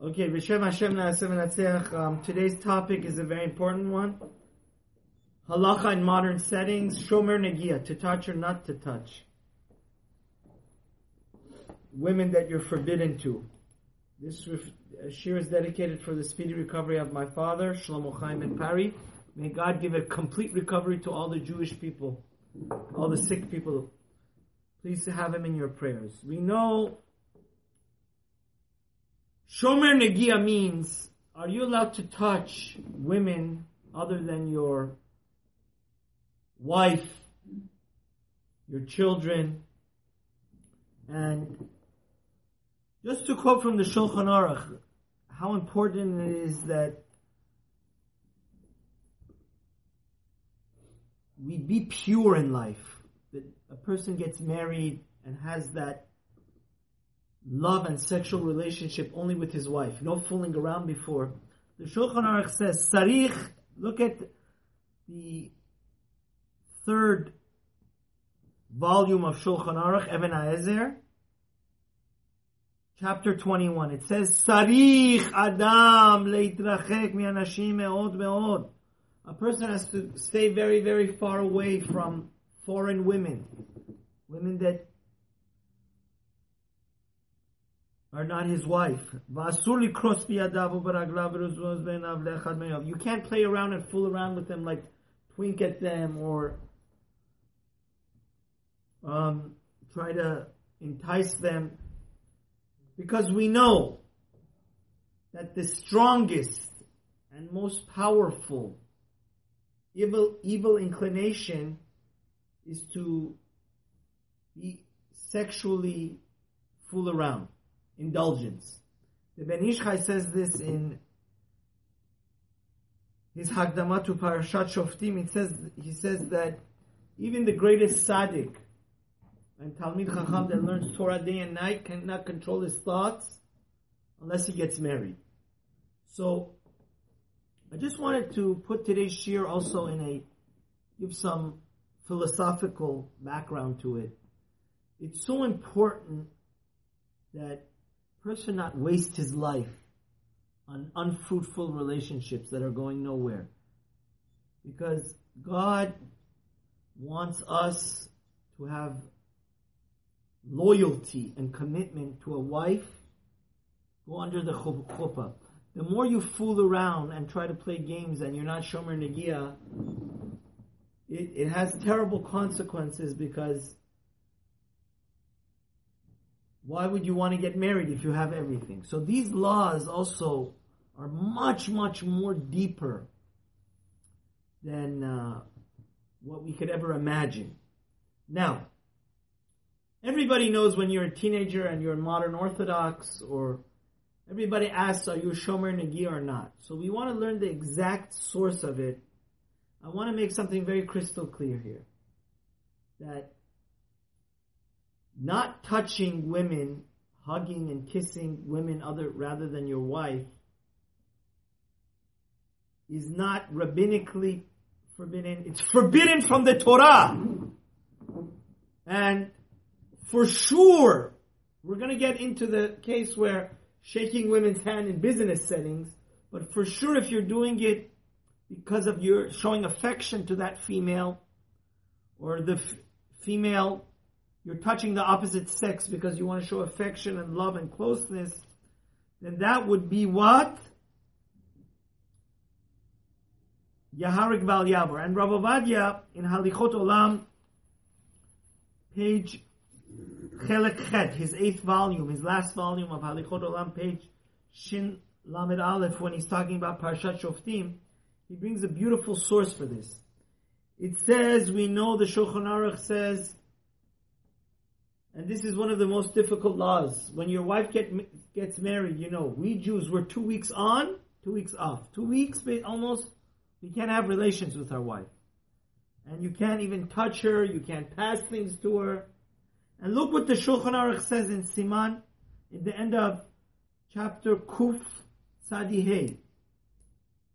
Okay, B'Shem Hashem Na'aseh V'Natzeach. Today's topic is a very important one. Halacha in modern settings, Shomer Negiah, to touch or not to touch. Women that you're forbidden to. This shir is dedicated for the speedy recovery of my father, Shlomo Chaim and Pari. May God give a complete recovery to all the Jewish people, all the sick people. Please have him in your prayers. We know Shomer Negiah means, are you allowed to touch women other than your wife, your children? And just to quote from the Shulchan Aruch, how important it is that we be pure in life, that a person gets married and has that love and sexual relationship only with his wife, no fooling around before. The Shulchan Aruch says, Sarich, look at the third volume of Shulchan Aruch, Eben HaEzer, chapter 21. It says, Sarich Adam leitrachek mi'anashim me'od me'od. A person has to stay very, very far away from foreign women. Women that are not his wife. You can't play around and fool around with them, like twink at them or try to entice them. Because we know that the strongest and most powerful evil inclination is to be sexually fool around, indulgence. The Ben Ish Chai says this in his Hakdama to Parashat Shoftim. He says that even the greatest Tzadik and Talmid Chacham that learns Torah day and night cannot control his thoughts unless he gets married. So I just wanted to put today's shir also give some philosophical background to it. It's so important that a person not waste his life on unfruitful relationships that are going nowhere. Because God wants us to have loyalty and commitment to a wife, go under the chuppah. The more you fool around and try to play games and you're not Shomer Negiah, it has terrible consequences, because why would you want to get married if you have everything? So these laws also are much, much more deeper than what we could ever imagine. Now, everybody knows when you're a teenager and you're modern Orthodox, or everybody asks, are you Shomer Negiah or not? So we want to learn the exact source of it. I want to make something very crystal clear here. That not touching women, hugging and kissing women rather than your wife, is not rabbinically forbidden. It's forbidden from the Torah. And for sure, we're going to get into the case where shaking women's hand in business settings, but for sure if you're doing it because of your showing affection to that female, or the female, you're touching the opposite sex because you want to show affection and love and closeness, then that would be what? Yaharik Val Yavor. And Rav Ovadia in Halichot Olam, page his 8th volume, his last volume of Halichot Olam, page Shin Lamed Aleph, when he's talking about Parashat Shoftim, he brings a beautiful source for this. It says, we know the Shulchan Aruch says, and this is one of the most difficult laws, when your wife gets married, you know, we Jews, we're 2 weeks on, 2 weeks off. 2 weeks, almost, we can't have relations with our wife. And you can't even touch her, you can't pass things to her. And look what the Shulchan Aruch says in Siman, at the end of chapter Kuf Sa'di Hay.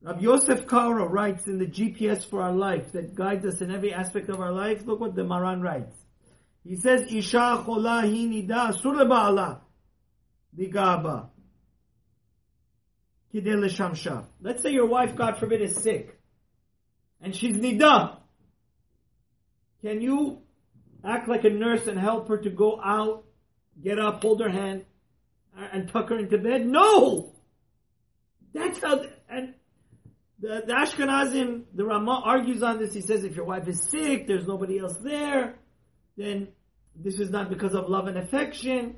Rabbi Yosef Karo writes in the GPS for our life that guides us in every aspect of our life. Look what the Maran writes. He says, Isha chola hi nida asur leba'ala ligaba. Kidei l'shamsha. Let's say your wife, God forbid, is sick, and she's nida. Can you act like a nurse and help her to go out, get up, hold her hand, and tuck her into bed? No! That's how... The Ashkenazim, the Ramah argues on this. He says if your wife is sick, there's nobody else there, then this is not because of love and affection.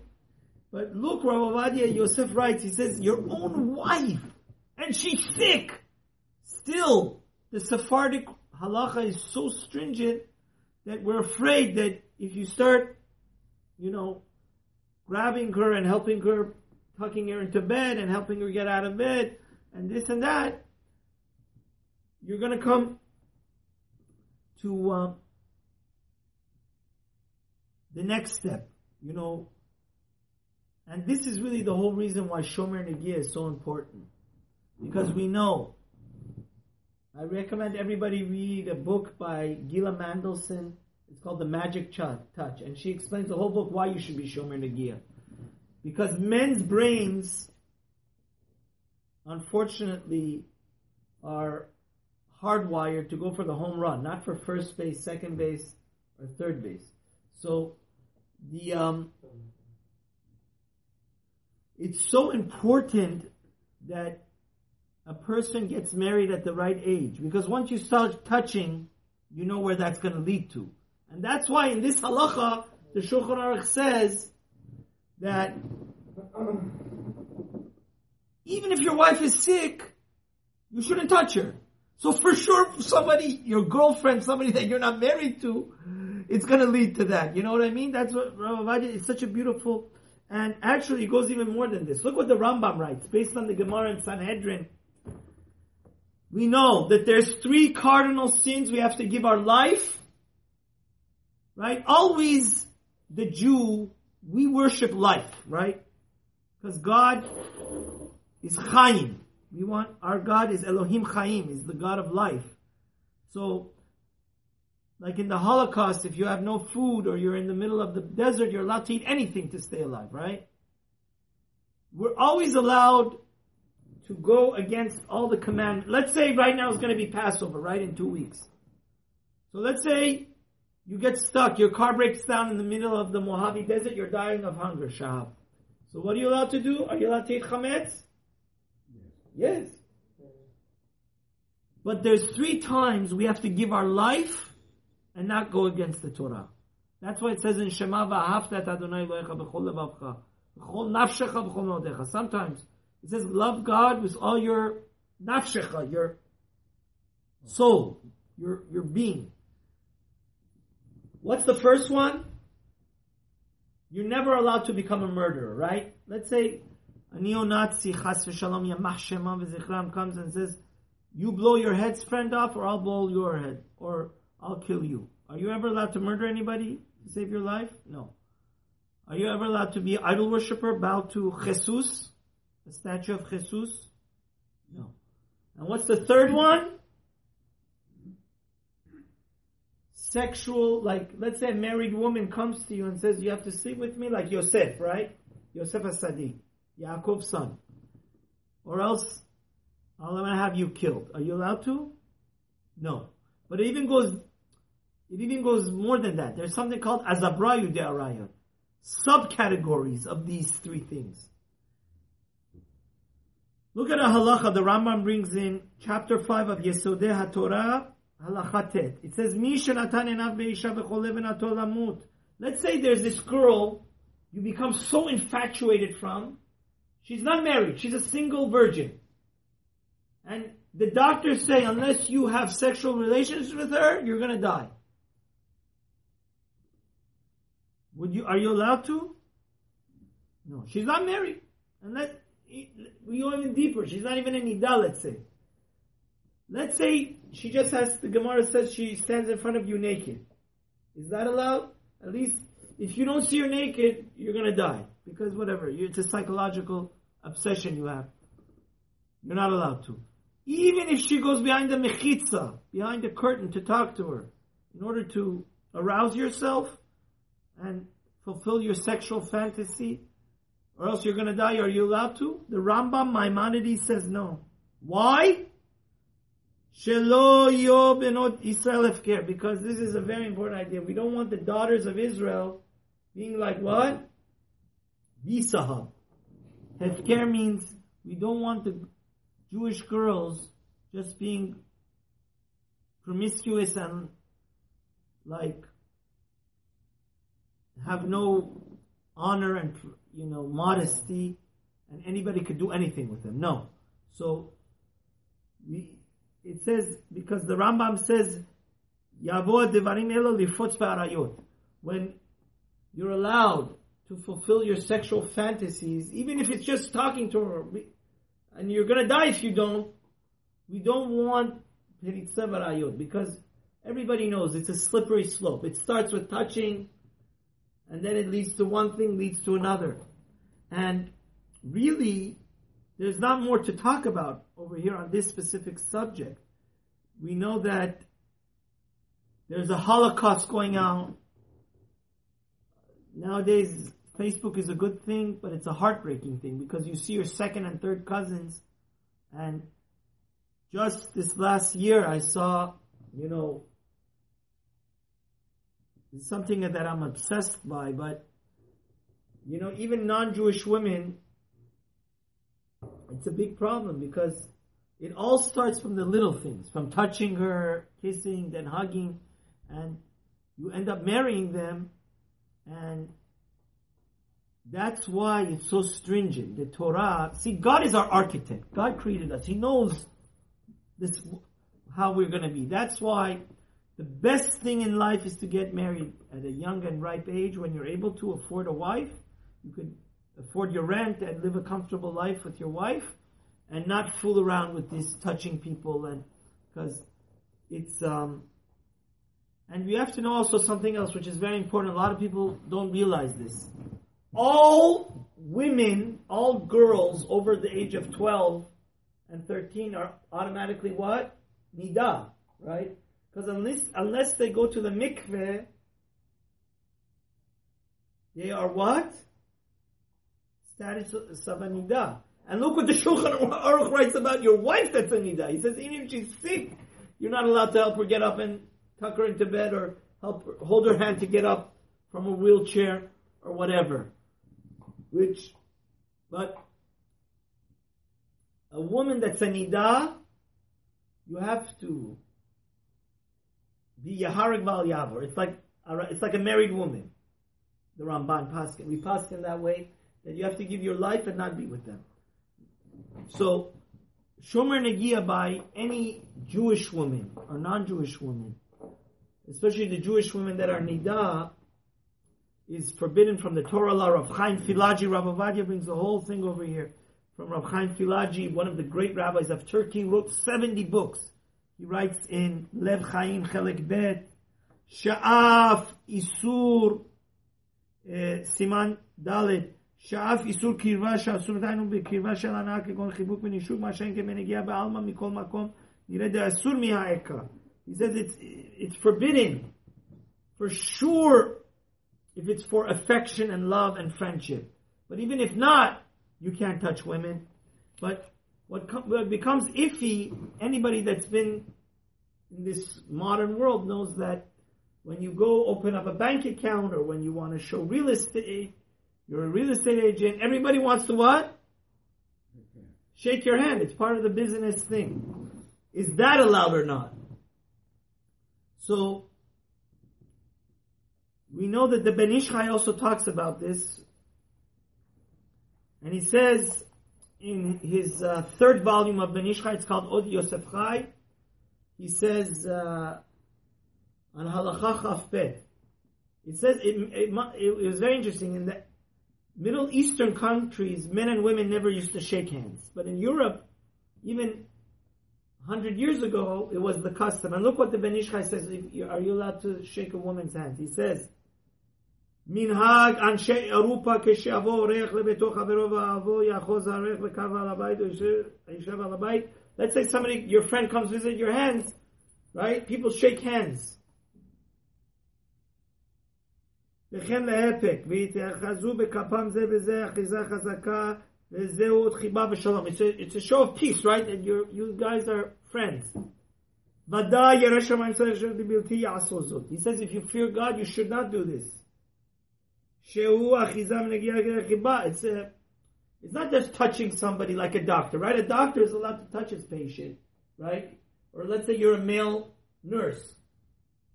But look, Rav Ovadia Yosef writes, he says, your own wife, and she's sick. Still, the Sephardic halacha is so stringent that we're afraid that if you start, grabbing her and helping her, tucking her into bed and helping her get out of bed, and this and that, you're going to come to the next step, And this is really the whole reason why Shomer Negiah is so important. Because we know, I recommend everybody read a book by Gila Mandelson. It's called The Magic Touch. And she explains the whole book why you should be Shomer Negiah. Because men's brains, unfortunately, are hardwired to go for the home run, not for first base, second base, or third base. So, it's so important that a person gets married at the right age, because once you start touching, you know where that's going to lead to. And that's why in this halacha, the Shulchan Aruch says that even if your wife is sick, you shouldn't touch her. So for sure, your girlfriend, somebody that you're not married to, it's going to lead to that. You know what I mean? That's what Rav Ovadia, it's such a beautiful... And actually, it goes even more than this. Look what the Rambam writes, based on the Gemara and Sanhedrin. We know that there's 3 cardinal sins we have to give our life. Right? Always, the Jew, we worship life, right? Because God is Chaim. Our God is Elohim Chaim, is the God of life. So, like in the Holocaust, if you have no food or you're in the middle of the desert, you're allowed to eat anything to stay alive, right? We're always allowed to go against all the commandments. Let's say right now it's going to be Passover, right, in 2 weeks. So let's say you get stuck, your car breaks down in the middle of the Mojave Desert, you're dying of hunger, Shahab. So what are you allowed to do? Are you allowed to eat chametz? Yes. But there's 3 times we have to give our life and not go against the Torah. That's why it says in Shema v'ahavta et Adonai Elohecha b'chol levavcha, b'chol nafshecha, b'chol ma'odecha. Sometimes it says love God with all your nafshecha, your soul, your being. What's the first one? You're never allowed to become a murderer, right? Let's say a neo-Nazi, chas v'shalom yamach shema v'zichram, comes and says, "You blow your head's friend off, or I'll blow your head, or I'll kill you." Are you ever allowed to murder anybody to save your life? No. Are you ever allowed to be an idol worshiper, bow to Jesus, the statue of Jesus? No. And what's the third one? Sexual, like, let's say a married woman comes to you and says, "You have to sleep with me," like Yosef, right? Yosef HaTzadik, Yaakov's son. "Or else I'm going to have you killed." Are you allowed to? No. But it even goes more than that. There's something called azabrayu de'arayot, subcategories of these 3 things. Look at a halacha the Rambam brings in chapter 5 of Yesodei HaTorah, halachatet. It says, "Mi shenatan enav be'isha v'chol levenato lamut." Let's say there's this girl you become so infatuated from. She's not married. She's a single virgin. And the doctors say, unless you have sexual relations with her, you're going to die. Are you allowed to? No. She's not married. And we go even deeper. She's not even in Nida, let's say. Let's say she just has, the Gemara says she stands in front of you naked. Is that allowed? At least, if you don't see her naked, you're going to die. Because whatever, it's a psychological obsession you have. You're not allowed to. Even if she goes behind the mechitza, behind the curtain to talk to her, in order to arouse yourself and fulfill your sexual fantasy, or else you're going to die. Are you allowed to? The Rambam Maimonides says no. Why? Shelo yo benot Yisrael efker, because this is a very important idea. We don't want the daughters of Israel being like what? Bisahab. Hefker means we don't want the Jewish girls just being promiscuous and like have no honor and, you know, modesty, and anybody could do anything with them. No. So it says, because the Rambam says Yavo devarim elo lifotz ba'arayot, when you're allowed to fulfill your sexual fantasies, even if it's just talking to her, and you're going to die if you don't, we don't want peritzeh b'arayot, because everybody knows it's a slippery slope. It starts with touching, and then it leads to one thing, leads to another. And really, there's not more to talk about over here on this specific subject. We know that there's a Holocaust going on. Nowadays, Facebook is a good thing, but it's a heartbreaking thing, because you see your second and third cousins. And just this last year, I saw, you know, it's something that I'm obsessed by, but, you know, even non-Jewish women, it's a big problem, because it all starts from the little things, from touching her, kissing, then hugging, and you end up marrying them, and that's why it's so stringent. The Torah, see, God is our architect. God created us. He knows this, how we're going to be. That's why the best thing in life is to get married at a young and ripe age, when you're able to afford a wife. You could afford your rent and live a comfortable life with your wife, and not fool around with this touching people, and because it's and we have to know also something else which is very important. A lot of people don't realize this. All women, all girls over the age of 12 and 13 are automatically what? Nida, right? Because unless they go to the mikveh, they are what? Status of a nida. And look what the Shulchan Aruch writes about your wife that's a nida. He says, even if she's sick, you're not allowed to help her get up and tuck her into bed, or help her, hold her hand to get up from a wheelchair or whatever. But a woman that's a nida, you have to be Yaharik Val Yavor. It's like a married woman. The Ramban Paskin. We Paskin that way, that you have to give your life and not be with them. So, Shomer Negiah by any Jewish woman or non-Jewish woman, especially the Jewish women that are Nida, is forbidden from the Torah law. Rav Chaim Filaji, Rav Ovadia brings the whole thing over here. From Rav Chaim Filaji, one of the great rabbis of Turkey, wrote 70 books. He writes in Lev Chaim Chelek Bet, Sha'af Isur Siman Dalet, Sha'af Isur Kirva Sha'asur Dainu B'Kirva Sha'lana Kekon Chibuk Menishuk Ma'ashen Kemenegia Ba'alma Mikol Makom Nireh De'asur Miha'eka. He says it's forbidden. For sure, if it's for affection and love and friendship. But even if not, you can't touch women. But what becomes iffy, anybody that's been in this modern world knows that when you go open up a bank account, or when you want to show real estate, you're a real estate agent, everybody wants to what? Shake your hand. It's part of the business thing. Is that allowed or not? So, we know that the Ben Ish Chai also talks about this, and he says, in his third volume of Ben Ish Chai, it's called Od Yosef Chai, he says, on Halakha Chafpet, it says, it was very interesting, in the Middle Eastern countries, men and women never used to shake hands. But in Europe, even 100 years ago, it was the custom. And look what the Ben Ish Chai says, are you allowed to shake a woman's hand? He says, Minhag Anshe Arupa Keshavo Rech Lebeto Chaverova Avo Yachoz Arech Lekava Alabayt Yishav Alabayt. Let's say somebody, your friend comes visit your hands, right? People shake hands. וכן להפק, והתאחזו בכפם זה וזה, אחיזה חזקה, וזהו עוד חיבה ושלום. It's a show of peace, right? And you guys are friends. ודאי ירא שמיים צריך שבלתי יעשו זאת. He says, if you fear God, you should not do this. שהוא אחיזה מנגיעה חיבה. It's not just touching somebody like a doctor, right? A doctor is allowed to touch his patient, right? Or let's say you're a male nurse,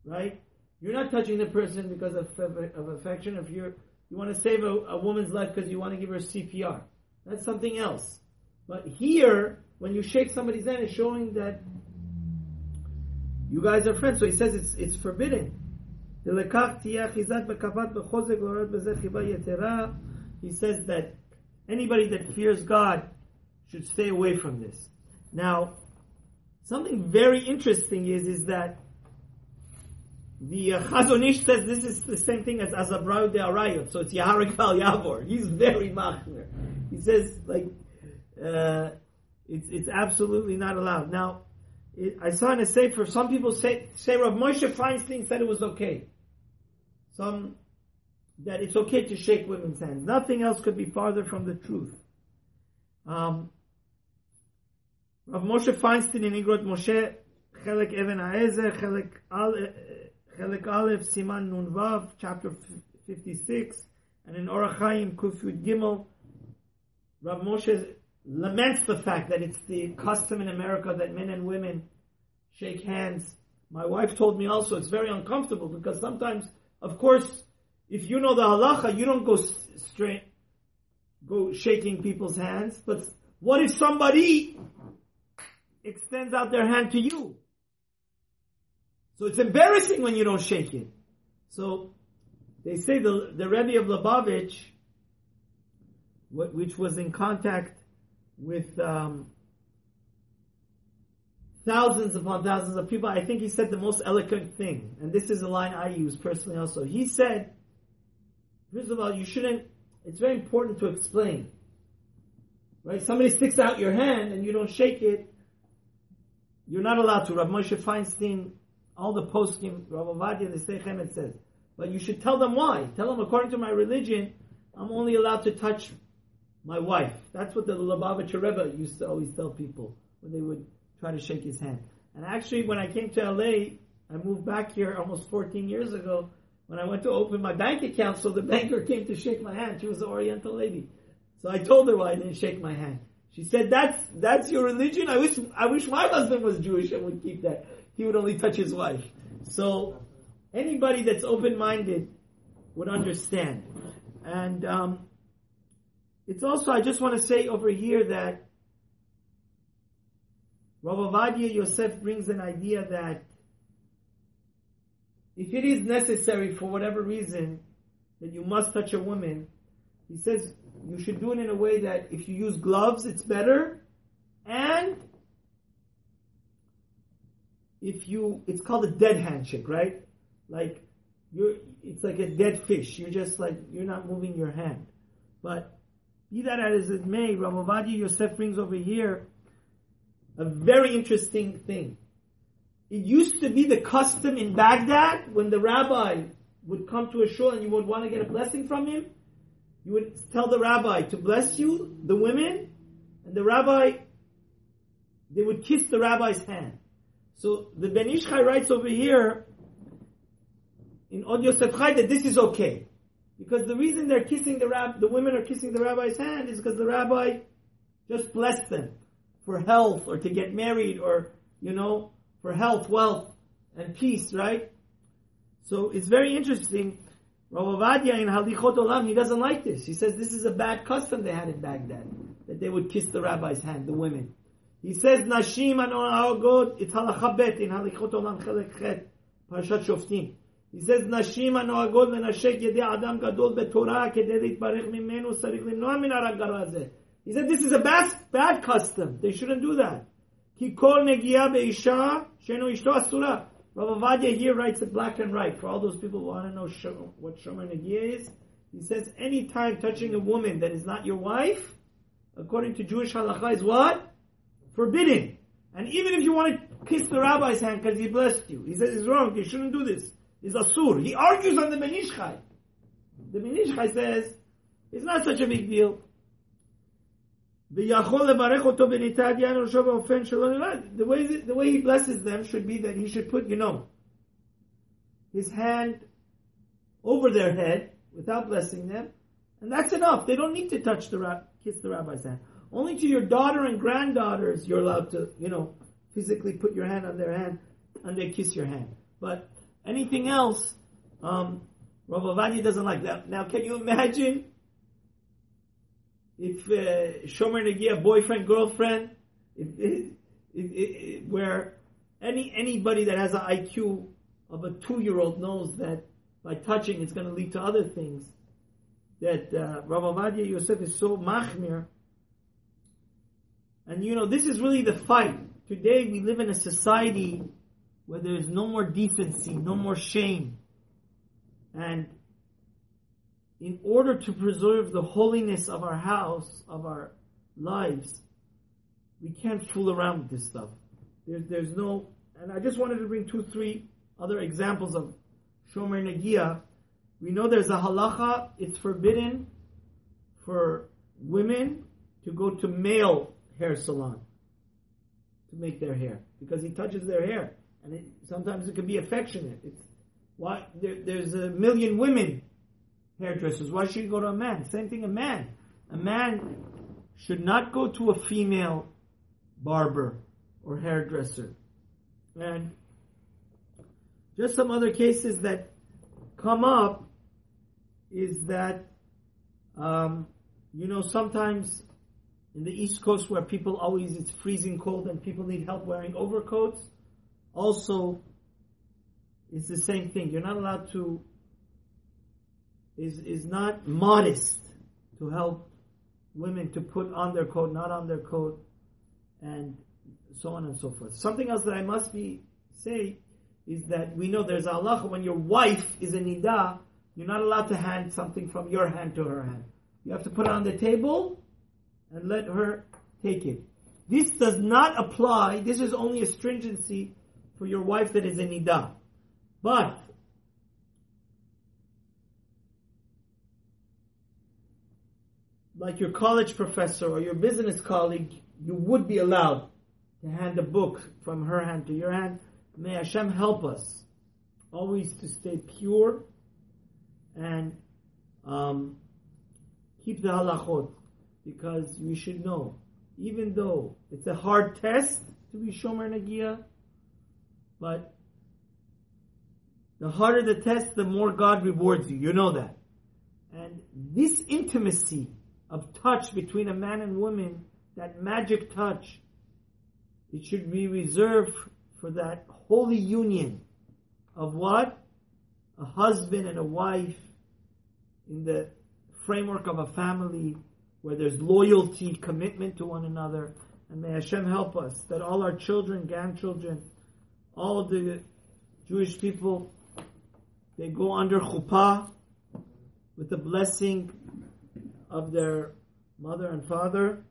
right? You're not touching the person because of affection. If you want to save a woman's life because you want to give her CPR, that's something else. But here, when you shake somebody's hand, it's showing that you guys are friends. So he says it's forbidden. He says that anybody that fears God should stay away from this. Now, something very interesting is that the Chazon Ish says this is the same thing as Azabraut de Arayot, so it's Yaharik Val Yavor. He's very machmir. He says, it's absolutely not allowed. Now, I saw an essay for some people say Rav Moshe Feinstein said it was okay. Some, that it's okay to shake women's hands. Nothing else could be farther from the truth. Rav Moshe Feinstein in Igrot Moshe, Chelek Eben HaEzer, Chelek Aleph, Siman Nun Vav, chapter 56, and in Or Chaim, Kuf Gimel, Rav Moshe laments the fact that it's the custom in America that men and women shake hands. My wife told me also it's very uncomfortable because sometimes, of course, if you know the halacha, you don't go shaking people's hands. But what if somebody extends out their hand to you? So it's embarrassing when you don't shake it. So they say the Rebbe of Lubavitch, which was in contact with thousands upon thousands of people, I think he said the most eloquent thing, and this is a line I use personally also. He said, first of all, it's very important to explain. Right? Somebody sticks out your hand and you don't shake it, you're not allowed to. Rav Moshe Feinstein, all the poskim, Rav Ovadia, they say Chemet says. But you should tell them why. Tell them, according to my religion, I'm only allowed to touch my wife. That's what the Lubavitcher Rebbe used to always tell people when they would try to shake his hand. And actually, when I came to LA, I moved back here almost 14 years ago. When I went to open my bank account, so the banker came to shake my hand. She was an Oriental lady. So I told her why I didn't shake my hand. She said, that's your religion? I wish my husband was Jewish and would keep that. He would only touch his wife. So anybody that's open-minded would understand. And it's also, I just want to say over here that Rav Ovadia Yosef brings an idea that if it is necessary for whatever reason that you must touch a woman, he says you should do it in a way that if you use gloves, it's better, and it's called a dead handshake, right? Like it's like a dead fish. You're not moving your hand. But be that as it may, Rav Ovadia Yosef brings over here a very interesting thing. It used to be the custom in Baghdad when the rabbi would come to a shul and you would want to get a blessing from him. You would tell the rabbi to bless you, the women, and they would kiss the rabbi's hand. So the Ben Ish Chai writes over here in Od Yosef Chai that this is okay. Because the reason they're kissing the women are kissing the rabbi's hand is because the rabbi just blessed them for health or to get married or, for health, wealth, and peace, right? So it's very interesting. Rav Ovadia in Halichot Olam, he doesn't like this. He says this is a bad custom they had in Baghdad, that they would kiss the rabbi's hand, the women. He says, Nashim and our God, it's halachabet in Halichot Olam Chelek Chet, Parashat Shoftim. He says, Nashim and our God, Lenashek Yede Adam Gadol Betorah, Kededit Barech Mimenu, Sarich Limnoa Min Haragarazeh. He said this is a bad custom. They shouldn't do that. He called Negiah Beisha, Shenu Ishto Asura. Rav Ovadia here writes it black and white. For all those people who want to know what Shomer Negiah is, he says any time touching a woman that is not your wife, according to Jewish halacha, is what? Forbidden. And even if you want to kiss the rabbi's hand because he blessed you, he says it's wrong, you shouldn't do this. It's asur. He argues on the Ben Ish Chai. The Ben Ish Chai says, it's not such a big deal. The way he blesses them should be that he should put, his hand over their head without blessing them. And that's enough. They don't need to kiss the rabbi's hand. Only to your daughter and granddaughters you're allowed to, physically put your hand on their hand and they kiss your hand. But anything else, Rav Ovadia doesn't like that. Now, can you imagine if Shomer Negiah, boyfriend, girlfriend, where anybody that has an IQ of a 2-year-old knows that by touching it's going to lead to other things, that Rav Ovadia Yosef is so machmir. And this is really the fight. Today we live in a society where there is no more decency, no more shame. And in order to preserve the holiness of our house, of our lives, we can't fool around with this stuff. There's no... And I just wanted to bring 2-3 other examples of Shomer Negiah. We know there's a halacha, it's forbidden for women to go to male hair salon to make their hair, because he touches their hair. And sometimes it can be affectionate. There's a million women hairdressers. Why should you go to a man? Same thing, a man. A man should not go to a female barber or hairdresser. And just some other cases that come up is that, sometimes in the East Coast where people always, it's freezing cold and people need help wearing overcoats, also it's the same thing. You're not allowed to, is not modest to help women to put on their coat, not on their coat, and so on and so forth. Something else that I must say is that we know there's a halacha when your wife is a Nida, you're not allowed to hand something from your hand to her hand. You have to put it on the table and let her take it. This does not apply, this is only a stringency for your wife that is a Nida. But like your college professor or your business colleague, you would be allowed to hand a book from her hand to your hand. May Hashem help us always to stay pure and keep the halachot, because we should know, even though it's a hard test to be Shomer Negiah, but the harder the test, the more God rewards you. You know that. And this intimacy of touch between a man and woman, that magic touch, it should be reserved for that holy union of what? A husband and a wife in the framework of a family where there's loyalty, commitment to one another. And may Hashem help us that all our children, grandchildren, all of the Jewish people, they go under chuppah with the blessing of their mother and father.